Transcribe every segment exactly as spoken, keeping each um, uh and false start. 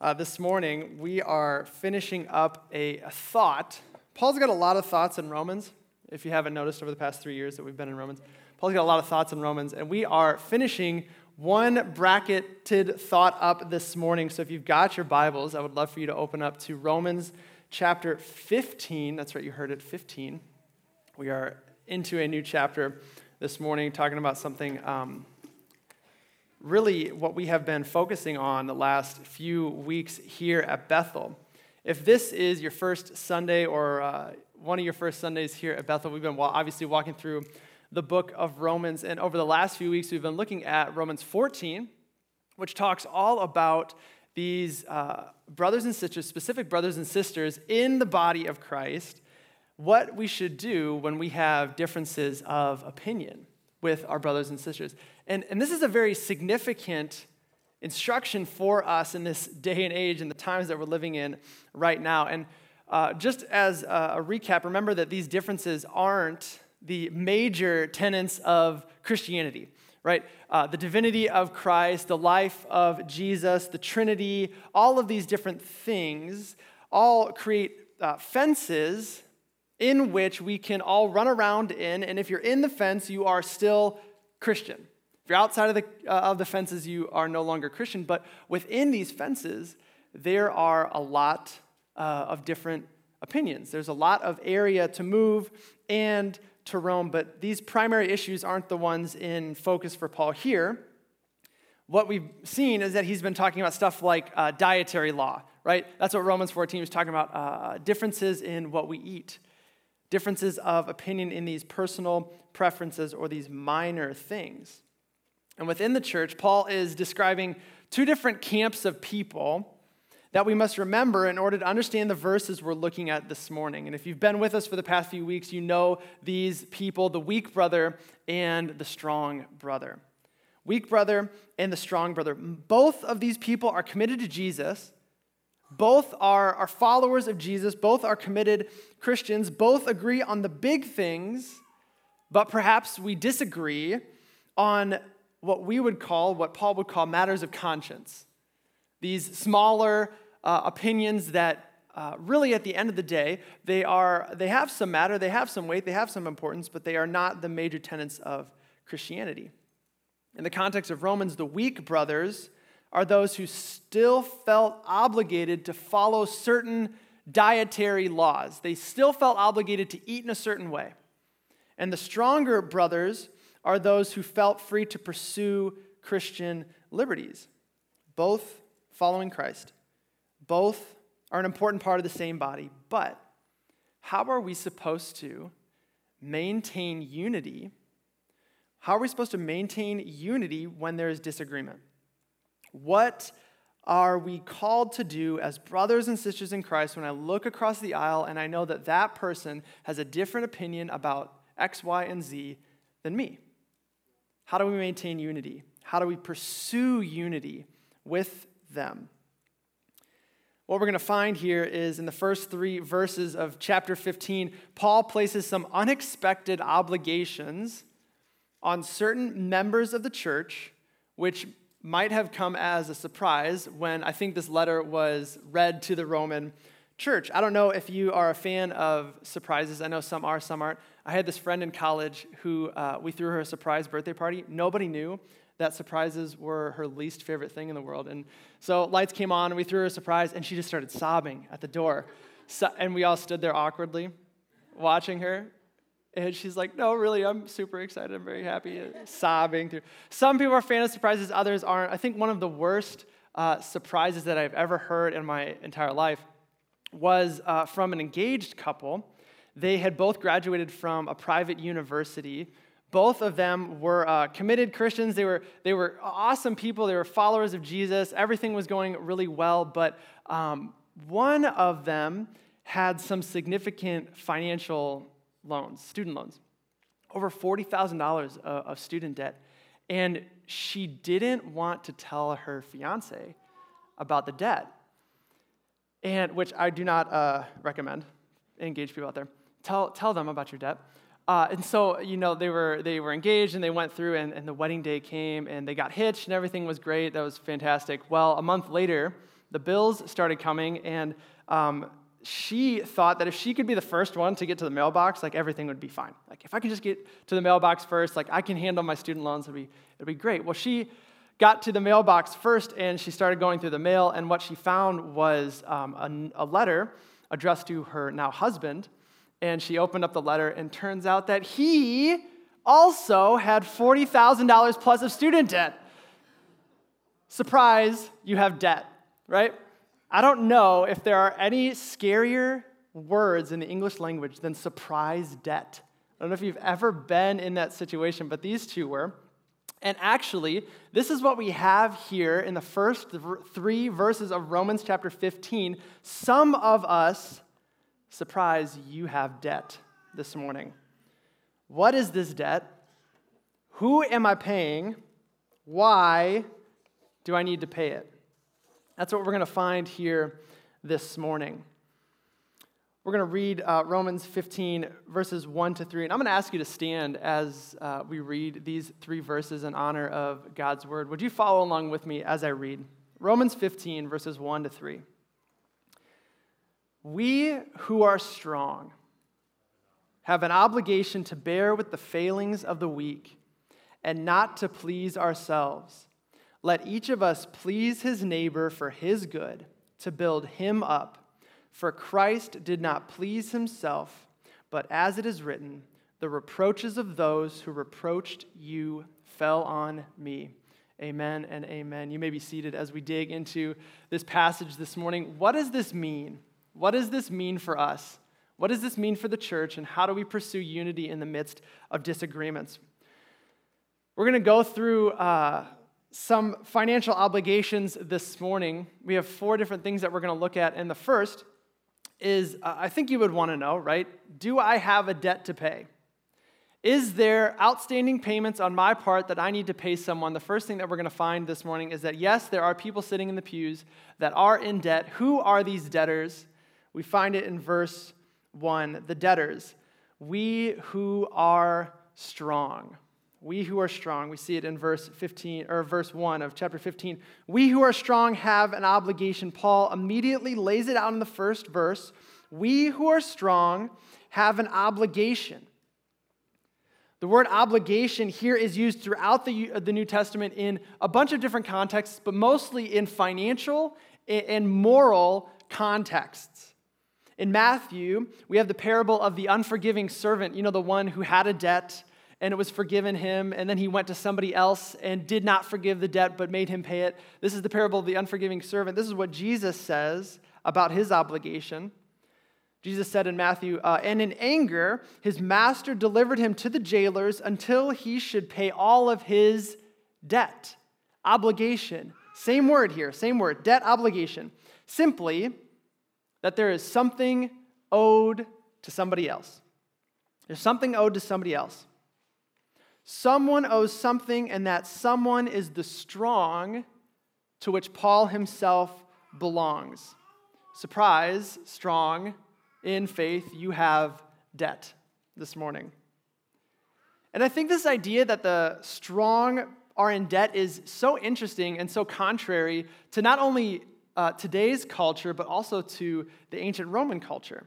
Uh, this morning, we are finishing up a, a thought. Paul's got a lot of thoughts in Romans, if you haven't noticed over the past three years that we've been in Romans. Paul's got a lot of thoughts in Romans, and we are finishing one bracketed thought up this morning. So if you've got your Bibles, I would love for you to open up to Romans chapter fifteen. That's right, you heard it, fifteen. We are into a new chapter this morning, talking about something... Um, really what we have been focusing on the last few weeks here at Bethel. If this is your first Sunday or uh, one of your first Sundays here at Bethel, we've been obviously walking through the book of Romans, and over the last few weeks we've been looking at Romans fourteen, which talks all about these uh, brothers and sisters, specific brothers and sisters in the body of Christ, what we should do when we have differences of opinion with our brothers and sisters. And, and this is a very significant instruction for us in this day and age and the times that we're living in right now. And uh, just as a, a recap, remember that these differences aren't the major tenets of Christianity, right? Uh, the divinity of Christ, the life of Jesus, the Trinity, all of these different things all create uh, fences in which we can all run around in, and if you're in the fence, you are still Christian. If you're outside of the uh, of the fences, you are no longer Christian, but within these fences, there are a lot uh, of different opinions. There's a lot of area to move and to roam, but these primary issues aren't the ones in focus for Paul here. What we've seen is that he's been talking about stuff like uh, dietary law, right? That's what Romans fourteen was talking about, uh, differences in what we eat. Differences of opinion in these personal preferences or these minor things. And within the church, Paul is describing two different camps of people that we must remember in order to understand the verses we're looking at this morning. And if you've been with us for the past few weeks, you know these people, the weak brother and the strong brother. Weak brother and the strong brother. Both of these people are committed to Jesus. Both are, are followers of Jesus. Both are committed Christians. Both agree on the big things, but perhaps we disagree on what we would call, what Paul would call matters of conscience. These smaller uh, opinions that uh, really at the end of the day, they are they have some matter, they have some weight, they have some importance, but they are not the major tenets of Christianity. In the context of Romans, the weak brothers are those who still felt obligated to follow certain dietary laws. They still felt obligated to eat in a certain way. And the stronger brothers are those who felt free to pursue Christian liberties. Both following Christ. Both are an important part of the same body. But how are we supposed to maintain unity? How are we supposed to maintain unity when there is disagreement? What are we called to do as brothers and sisters in Christ when I look across the aisle and I know that that person has a different opinion about X, Y, and Z than me? How do we maintain unity? How do we pursue unity with them? What we're going to find here is in the first three verses of chapter fifteen, Paul places some unexpected obligations on certain members of the church, which might have come as a surprise when I think this letter was read to the Roman church. I don't know if you are a fan of surprises. I know some are, some aren't. I had this friend in college who uh, we threw her a surprise birthday party. Nobody knew that surprises were her least favorite thing in the world. And so lights came on, and we threw her a surprise, and she just started sobbing at the door. So, and we all stood there awkwardly watching her. And she's like, no, really, I'm super excited. I'm very happy. Sobbing through. Some people are fans of surprises. Others aren't. I think one of the worst uh, surprises that I've ever heard in my entire life was uh, from an engaged couple. They had both graduated from a private university. Both of them were uh, committed Christians. They were they were awesome people. They were followers of Jesus. Everything was going really well. But um, one of them had some significant financial loans, student loans, over forty thousand dollars of student debt. And she didn't want to tell her fiance about the debt, and which I do not uh, recommend. Engage people out there. Tell tell them about your debt. Uh, and so, you know, they were they were engaged, and they went through, and, and the wedding day came, and they got hitched, and everything was great. That was fantastic. Well, a month later, the bills started coming, and um, she thought that if she could be the first one to get to the mailbox, like, everything would be fine. Like, if I could just get to the mailbox first, like, I can handle my student loans, it'd be, it'd be great. Well, she got to the mailbox first, and she started going through the mail, and what she found was um, a, a letter addressed to her now husband, and she opened up the letter, and turns out that he also had forty thousand dollars plus of student debt. Surprise, you have debt, right? I don't know if there are any scarier words in the English language than surprise debt. I don't know if you've ever been in that situation, but these two were. And actually, this is what we have here in the first th- three verses of Romans chapter fifteen. Some of us, surprise, you have debt this morning. What is this debt? Who am I paying? Why do I need to pay it? That's what we're going to find here this morning. We're going to read uh, Romans fifteen, verses one to three, and I'm going to ask you to stand as uh, we read these three verses in honor of God's word. Would you follow along with me as I read? Romans fifteen, verses one to three. We who are strong have an obligation to bear with the failings of the weak and not to please ourselves. Let each of us please his neighbor for his good, to build him up. For Christ did not please himself, but as it is written, the reproaches of those who reproached you fell on me. Amen and amen. You may be seated as we dig into this passage this morning. What does this mean? What does this mean for us? What does this mean for the church, and how do we pursue unity in the midst of disagreements? We're going to go through Uh, Some financial obligations this morning. We have four different things that we're going to look at, and the first is, uh, I think you would want to know, right? Do I have a debt to pay? Is there outstanding payments on my part that I need to pay someone? The first thing that we're going to find this morning is that, yes, there are people sitting in the pews that are in debt. Who are these debtors? We find it in verse one, the debtors. We who are strong. We who are strong, we see it in verse fifteen, or verse one of chapter fifteen. We who are strong have an obligation. Paul immediately lays it out in the first verse. We who are strong have an obligation. The word obligation here is used throughout the, the New Testament in a bunch of different contexts, but mostly in financial and moral contexts. In Matthew, we have the parable of the unforgiving servant, you know, the one who had a debt, and it was forgiven him, and then he went to somebody else and did not forgive the debt, but made him pay it. This is the parable of the unforgiving servant. This is what Jesus says about his obligation. Jesus said in Matthew, uh, and in anger, his master delivered him to the jailers until he should pay all of his debt. Obligation. Same word here, same word, debt, obligation. Simply that there is something owed to somebody else. There's something owed to somebody else. Someone owes something, and that someone is the strong to which Paul himself belongs. Surprise, strong, in faith, you have debt this morning. And I think this idea that the strong are in debt is so interesting and so contrary to not only uh, today's culture, but also to the ancient Roman culture.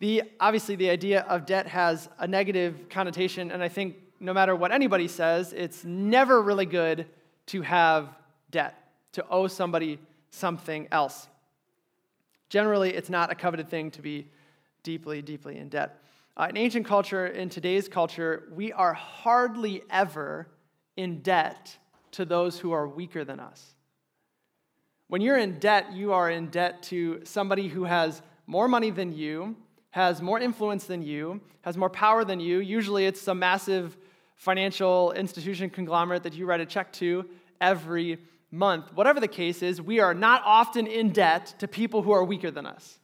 The obviously, the idea of debt has a negative connotation, and I think no matter what anybody says, it's never really good to have debt, to owe somebody something else. Generally, it's not a coveted thing to be deeply, deeply in debt. Uh, in ancient culture, in today's culture, we are hardly ever in debt to those who are weaker than us. When you're in debt, you are in debt to somebody who has more money than you, has more influence than you, has more power than you. Usually it's some massive financial institution conglomerate that you write a check to every month. Whatever the case is, we are not often in debt to people who are weaker than us.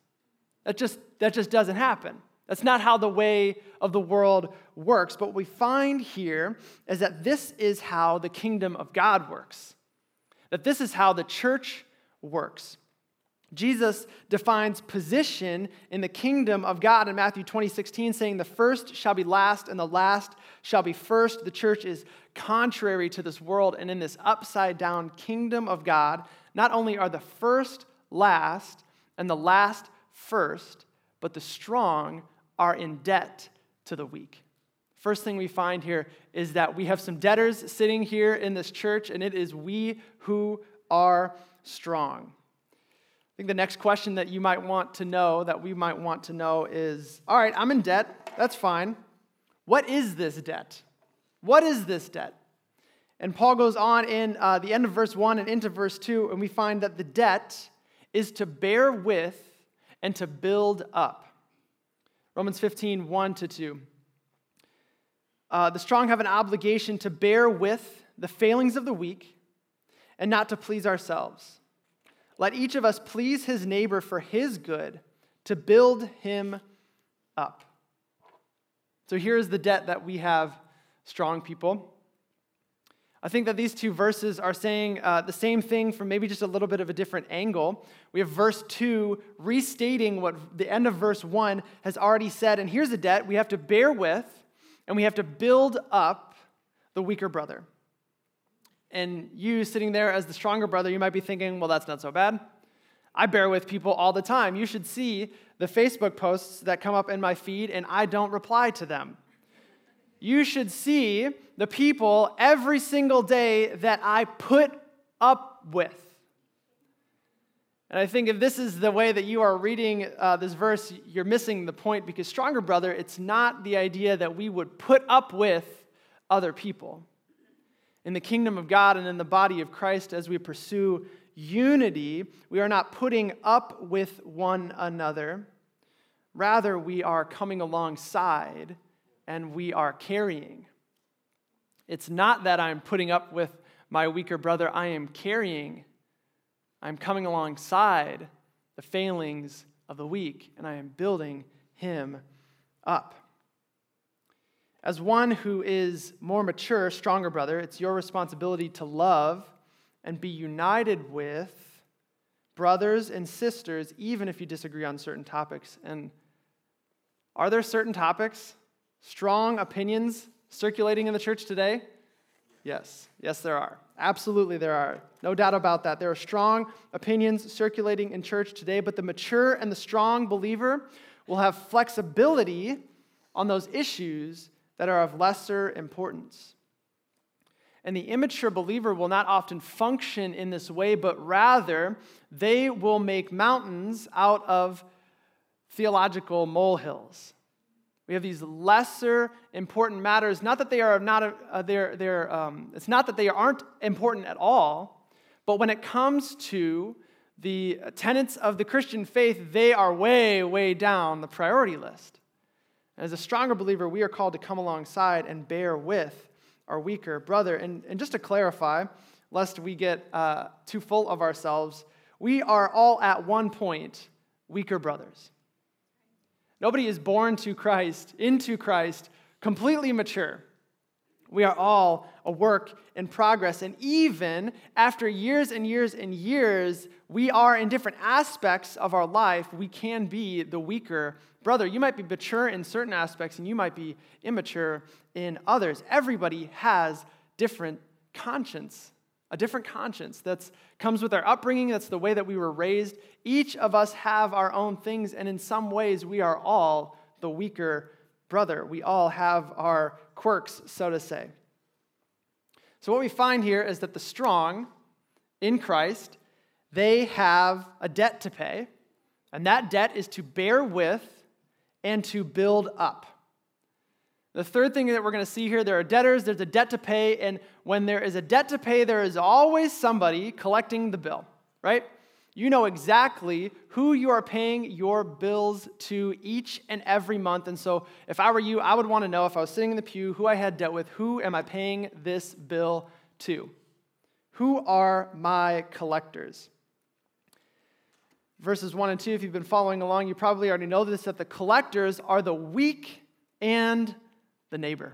That just, that just doesn't happen. That's not how the way of the world works. But what we find here is that this is how the kingdom of God works, that this is how the church works. Jesus defines position in the kingdom of God in Matthew twenty sixteen, saying the first shall be last and the last shall be first. The church is contrary to this world and in this upside down kingdom of God, not only are the first last and the last first, but the strong are in debt to the weak. First thing we find here is that we have some debtors sitting here in this church, and it is we who are strong. I think the next question that you might want to know, that we might want to know is, all right, I'm in debt. That's fine. What is this debt? What is this debt? And Paul goes on in uh, the end of verse one and into verse two, and we find that the debt is to bear with and to build up. Romans fifteen, one to two. Uh, the strong have an obligation to bear with the failings of the weak and not to please ourselves. Let each of us please his neighbor for his good, to build him up. So here is the debt that we have, strong people. I think that these two verses are saying uh, the same thing from maybe just a little bit of a different angle. We have verse two restating what the end of verse one has already said, and here's a debt we have to bear with, and we have to build up the weaker brother. And you sitting there as the stronger brother, you might be thinking, well, that's not so bad. I bear with people all the time. You should see the Facebook posts that come up in my feed, and I don't reply to them. You should see the people every single day that I put up with. And I think if this is the way that you are reading uh, this verse, you're missing the point, because stronger brother, it's not the idea that we would put up with other people. In the kingdom of God and in the body of Christ, as we pursue unity, we are not putting up with one another. Rather, we are coming alongside and we are carrying. It's not that I'm putting up with my weaker brother. I am carrying. I'm coming alongside the failings of the weak, and I am building him up. As one who is more mature, stronger brother, it's your responsibility to love and be united with brothers and sisters, even if you disagree on certain topics. And are there certain topics, strong opinions circulating in the church today? Yes. Yes, there are. Absolutely there are. No doubt about that. There are strong opinions circulating in church today, but the mature and the strong believer will have flexibility on those issues that are of lesser importance. And the immature believer will not often function in this way, but rather they will make mountains out of theological molehills. We have these lesser important matters. Not that they are not uh, they're, they're, um, it's not that they aren't important at all, but when it comes to the tenets of the Christian faith, they are way, way down the priority list. And as a stronger believer, we are called to come alongside and bear with our weaker brother. And, and just to clarify, lest we get uh, too full of ourselves, we are all at one point weaker brothers. Nobody is born to Christ, into Christ, completely mature. We are all a work in progress. And even after years and years and years, we are in different aspects of our life, we can be the weaker brother. You might be mature in certain aspects, and you might be immature in others. Everybody has different conscience, a different conscience that comes with our upbringing. That's the way that we were raised. Each of us have our own things, and in some ways, we are all the weaker brother. We all have our quirks, so to say. So what we find here is that the strong in Christ, they have a debt to pay, and that debt is to bear with and to build up. The third thing that we're going to see here, there are debtors, there's a debt to pay, and when there is a debt to pay, there is always somebody collecting the bill, right? You know exactly who you are paying your bills to each and every month, and so if I were you, I would want to know, if I was sitting in the pew, who I had debt with, who am I paying this bill to? Who are my collectors? Verses one and two, if you've been following along, you probably already know this, that the collectors are the weak and the neighbor.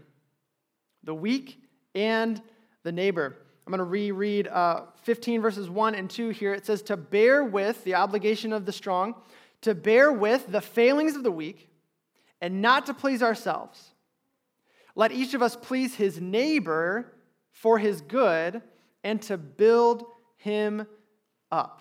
The weak and the neighbor. I'm going to reread uh, fifteen verses one and two here. It says, to bear with the obligation of the strong, to bear with the failings of the weak, and not to please ourselves. Let each of us please his neighbor for his good, and to build him up.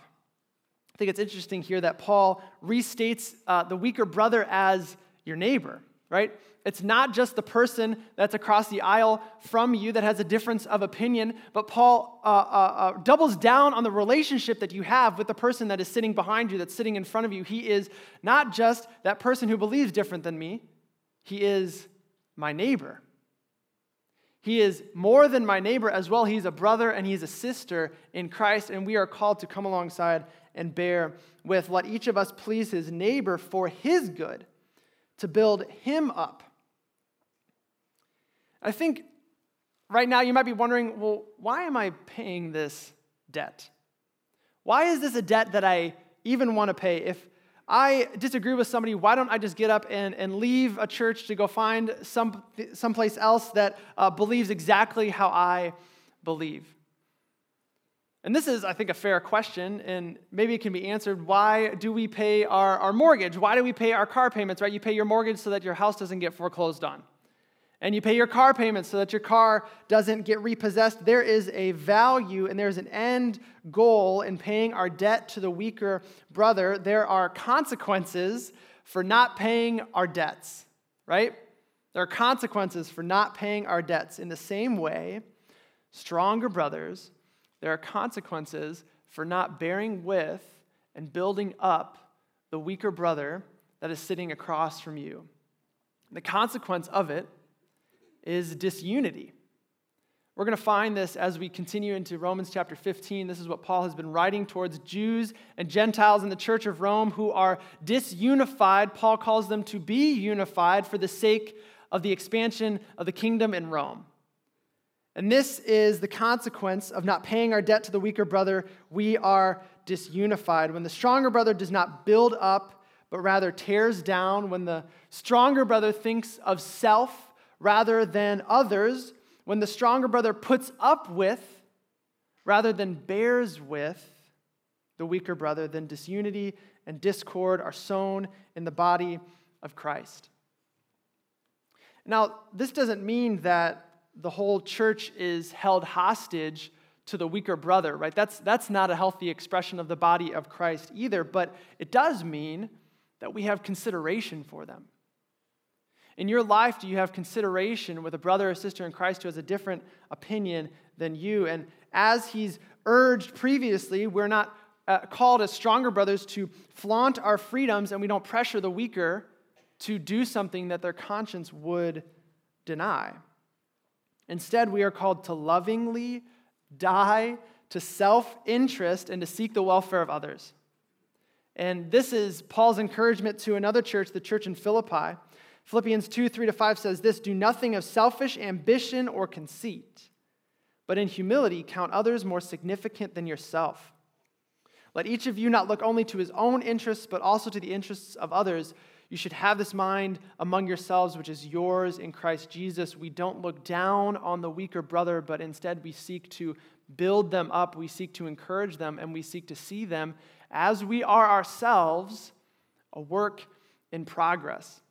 I think it's interesting here that Paul restates uh, the weaker brother as your neighbor, right? It's not just the person that's across the aisle from you that has a difference of opinion, but Paul uh, uh, uh, doubles down on the relationship that you have with the person that is sitting behind you, that's sitting in front of you. He is not just that person who believes different than me. He is my neighbor. He is more than my neighbor as well. He's a brother and he's a sister in Christ, and we are called to come alongside and bear with. Let each of us please his neighbor for his good, to build him up. I think right now you might be wondering, well, why am I paying this debt? Why is this a debt that I even want to pay? If I disagree with somebody, why don't I just get up and, and leave a church to go find some someplace else that uh, believes exactly how I believe? And this is, I think, a fair question, and maybe it can be answered. Why do we pay our, our mortgage? Why do we pay our car payments, right? You pay your mortgage so that your house doesn't get foreclosed on. And you pay your car payments so that your car doesn't get repossessed. There is a value and there's an end goal in paying our debt to the weaker brother. There are consequences for not paying our debts, right? There are consequences for not paying our debts. In the same way, stronger brothers, there are consequences for not bearing with and building up the weaker brother that is sitting across from you. The consequence of it is disunity. We're going to find this as we continue into Romans chapter fifteen. This is what Paul has been writing towards Jews and Gentiles in the church of Rome who are disunified. Paul calls them to be unified for the sake of the expansion of the kingdom in Rome. And this is the consequence of not paying our debt to the weaker brother. We are disunified. When the stronger brother does not build up, but rather tears down, when the stronger brother thinks of self rather than others, when the stronger brother puts up with rather than bears with the weaker brother, then disunity and discord are sown in the body of Christ. Now, this doesn't mean that the whole church is held hostage to the weaker brother, right? That's, that's not a healthy expression of the body of Christ either, but it does mean that we have consideration for them. In your life, do you have consideration with a brother or sister in Christ who has a different opinion than you? And as he's urged previously, we're not uh, called as stronger brothers to flaunt our freedoms, and we don't pressure the weaker to do something that their conscience would deny. Instead, we are called to lovingly die to self-interest and to seek the welfare of others. And this is Paul's encouragement to another church, the church in Philippi. Philippians two, three to five says this: do nothing of selfish ambition or conceit, but in humility count others more significant than yourself. Let each of you not look only to his own interests, but also to the interests of others. You should have this mind among yourselves, which is yours in Christ Jesus. We don't look down on the weaker brother, but instead we seek to build them up, we seek to encourage them, and we seek to see them as we are ourselves a work in progress.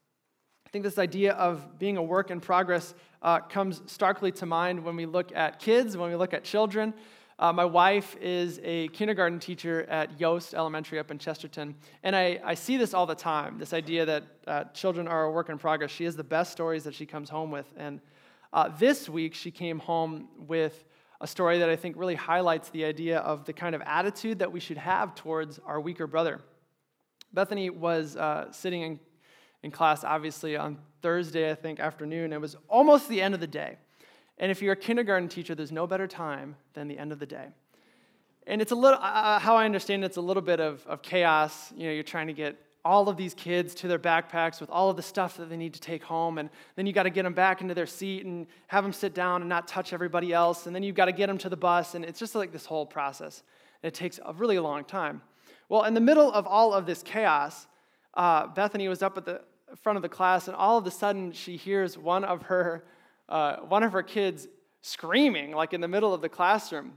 I think this idea of being a work in progress uh, comes starkly to mind when we look at kids, when we look at children. Uh, my wife is a kindergarten teacher at Yost Elementary up in Chesterton, and I, I see this all the time, this idea that uh, children are a work in progress. She has the best stories that she comes home with, and uh, this week she came home with a story that I think really highlights the idea of the kind of attitude that we should have towards our weaker brother. Bethany was uh, sitting in in class, obviously, on Thursday, I think, afternoon. It was almost the end of the day. And if you're a kindergarten teacher, there's no better time than the end of the day. And it's a little, uh, how I understand it, it's a little bit of, of chaos. You know, you're trying to get all of these kids to their backpacks with all of the stuff that they need to take home, and then you got to get them back into their seat and have them sit down and not touch everybody else, and then you've got to get them to the bus, and it's just like this whole process. And it takes a really long time. Well, in the middle of all of this chaos, uh, Bethany was up at the front of the class, and all of a sudden she hears one of her uh, one of her kids screaming, like in the middle of the classroom.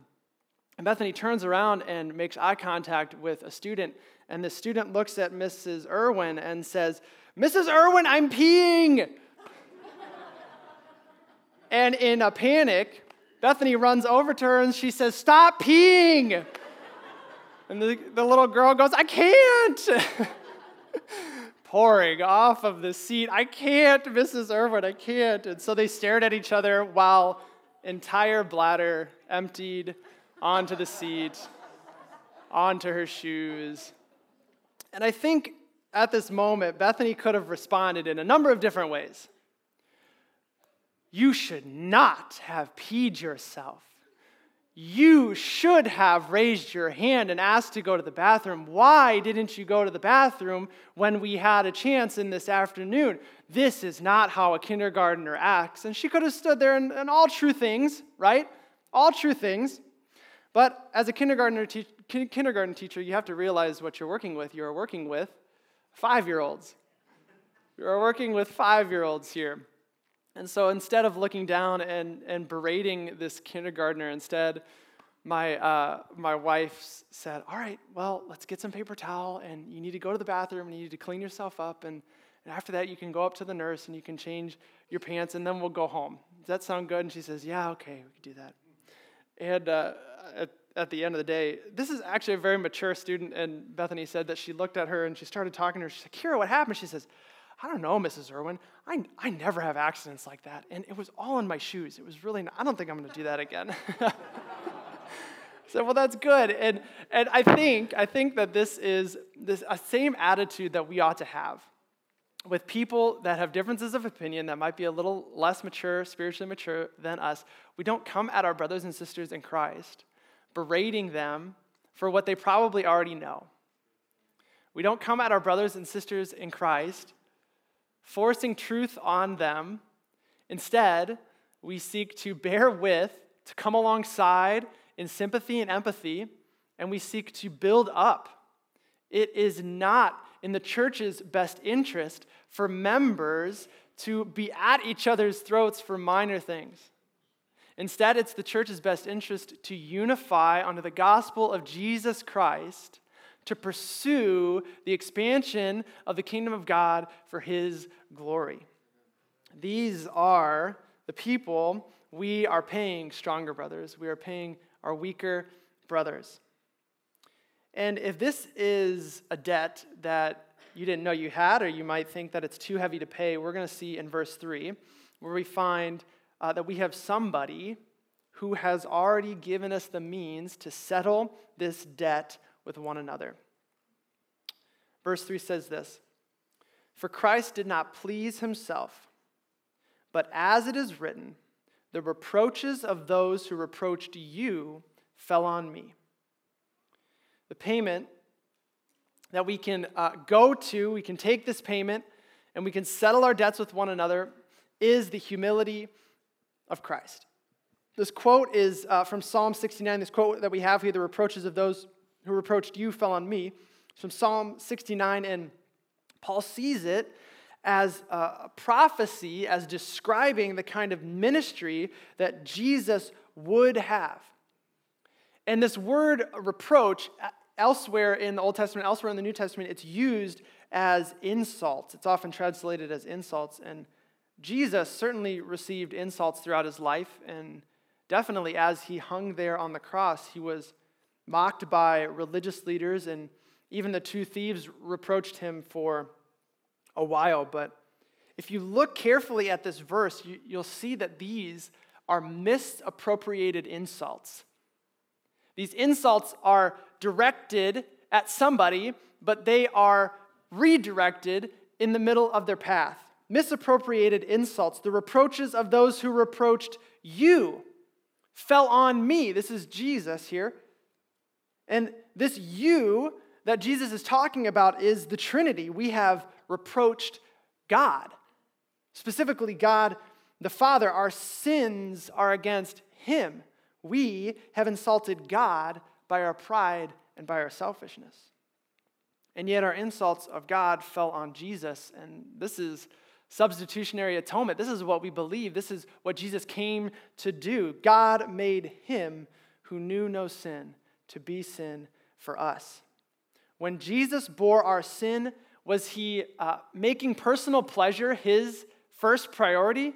And Bethany turns around and makes eye contact with a student, and the student looks at Missus Irwin and says, "Missus Irwin, I'm peeing!" And in a panic, Bethany runs over to her and she says, "Stop peeing!" And the, the little girl goes, I can't. Pouring off of the seat. I can't, Missus Irwin, I can't. And so they stared at each other while entire bladder emptied onto the seat, onto her shoes. And I think at this moment, Bethany could have responded in a number of different ways. You should not have peed yourself. You should have raised your hand and asked to go to the bathroom. Why didn't you go to the bathroom when we had a chance in this afternoon? This is not how a kindergartner acts. And she could have stood there and, and all true things, right? All true things. But as a kindergartner te- kindergarten teacher, you have to realize what you're working with. You're working with five-year-olds. You're working with five-year-olds here. And so instead of looking down and, and berating this kindergartner, instead my uh, my wife said, all right, well, let's get some paper towel, and you need to go to the bathroom, and you need to clean yourself up, and, and after that you can go up to the nurse, and you can change your pants, and then we'll go home. Does that sound good? And she says, yeah, okay, we can do that. And uh, at, at the end of the day, this is actually a very mature student, and Bethany said that she looked at her, and she started talking to her. She's like, Kira, what happened? She says, I don't know, Missus Irwin. I, I never have accidents like that. And it was all in my shoes. It was really, not, I don't think I'm going to do that again. So, well, that's good. And and I think I think that this is this a same attitude that we ought to have with people that have differences of opinion that might be a little less mature, spiritually mature than us. We don't come at our brothers and sisters in Christ berating them for what they probably already know. We don't come at our brothers and sisters in Christ forcing truth on them. Instead, we seek to bear with, to come alongside in sympathy and empathy, and we seek to build up. It is not in the church's best interest for members to be at each other's throats for minor things. Instead, it's the church's best interest to unify under the gospel of Jesus Christ, to pursue the expansion of the kingdom of God for his glory. These are the people we are paying stronger brothers. We are paying our weaker brothers. And if this is a debt that you didn't know you had, or you might think that it's too heavy to pay, we're going to see in verse three, where we find uh, that we have somebody who has already given us the means to settle this debt with one another. Verse three says this, for Christ did not please himself, but as it is written, the reproaches of those who reproached you fell on me. The payment that we can uh, go to, we can take this payment, and we can settle our debts with one another, is the humility of Christ. This quote is uh, from Psalm sixty-nine, this quote that we have here, the reproaches of those who reproached you fell on me. It's from Psalm sixty-nine, and Paul sees it as a prophecy, as describing the kind of ministry that Jesus would have. And this word reproach, elsewhere in the Old Testament, elsewhere in the New Testament, it's used as insults. It's often translated as insults, and Jesus certainly received insults throughout his life, and definitely as he hung there on the cross, he was mocked by religious leaders, and even the two thieves reproached him for a while. But if you look carefully at this verse, you, you'll see that these are misappropriated insults. These insults are directed at somebody, but they are redirected in the middle of their path. Misappropriated insults, the reproaches of those who reproached you fell on me. This is Jesus here. And this you that Jesus is talking about is the Trinity. We have reproached God, specifically God the Father. Our sins are against him. We have insulted God by our pride and by our selfishness. And yet our insults of God fell on Jesus, and this is substitutionary atonement. This is what we believe. This is what Jesus came to do. God made him who knew no sin to be sin for us. When Jesus bore our sin, was he uh, making personal pleasure his first priority?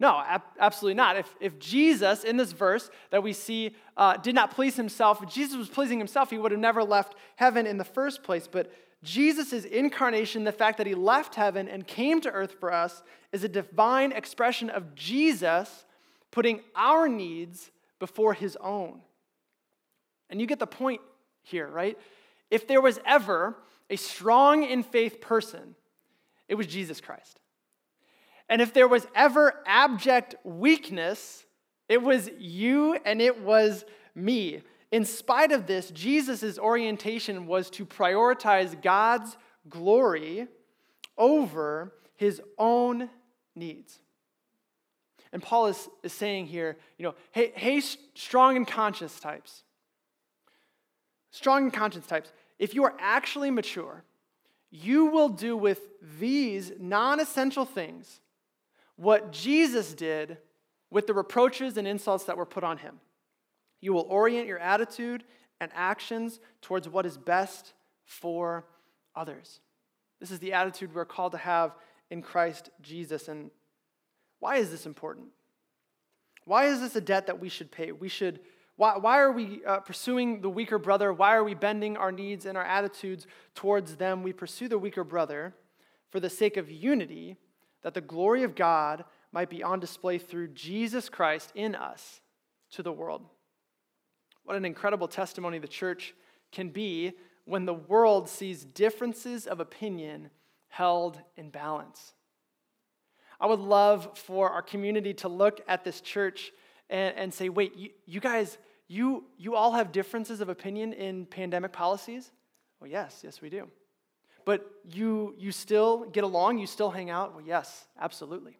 No, absolutely not. If, if Jesus, in this verse that we see, uh, did not please himself, if Jesus was pleasing himself, he would have never left heaven in the first place. But Jesus' incarnation, the fact that he left heaven and came to earth for us, is a divine expression of Jesus putting our needs before his own. And you get the point here, right? If there was ever a strong in faith person, it was Jesus Christ. And if there was ever abject weakness, it was you and it was me. In spite of this, Jesus' orientation was to prioritize God's glory over his own needs. And Paul is, is saying here, you know, hey, hey, strong and conscious types. Strong and conscious types. If you are actually mature, you will do with these non-essential things what Jesus did with the reproaches and insults that were put on him. You will orient your attitude and actions towards what is best for others. This is the attitude we're called to have in Christ Jesus. And why is this important? Why is this a debt that we should pay? We should. Why, why are we uh, pursuing the weaker brother? Why are we bending our needs and our attitudes towards them? We pursue the weaker brother for the sake of unity, that the glory of God might be on display through Jesus Christ in us to the world. What an incredible testimony the church can be when the world sees differences of opinion held in balance. I would love for our community to look at this church and, and say, wait, you, you guys, you, you all have differences of opinion in pandemic policies? Well, yes, yes, we do. But you you still get along, you still hang out? Well, yes, absolutely.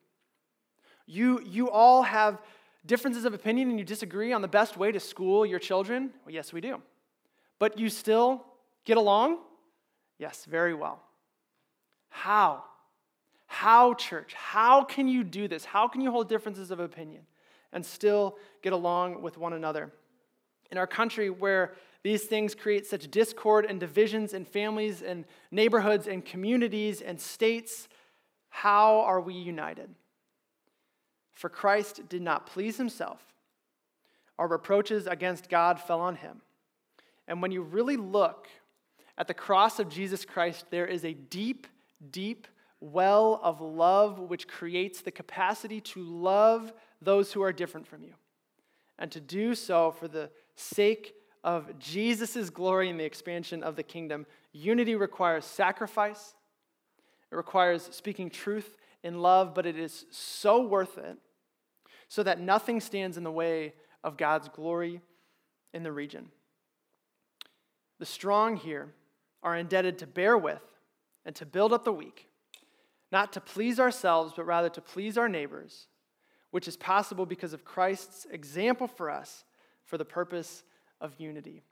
You you all have differences of opinion and you disagree on the best way to school your children? Well, yes, we do. But you still get along? Yes, very well. How? How, church? How can you do this? How can you hold differences of opinion and still get along with one another? In our country where these things create such discord and divisions in families and neighborhoods and communities and states, how are we united? For Christ did not please himself. Our reproaches against God fell on him. And when you really look at the cross of Jesus Christ, there is a deep, deep well of love which creates the capacity to love those who are different from you, and to do so for the sake of of Jesus' glory and the expansion of the kingdom. Unity requires sacrifice. It requires speaking truth in love, but it is so worth it so that nothing stands in the way of God's glory in the region. The strong here are indebted to bear with and to build up the weak, not to please ourselves, but rather to please our neighbors, which is possible because of Christ's example for us for the purpose of of unity.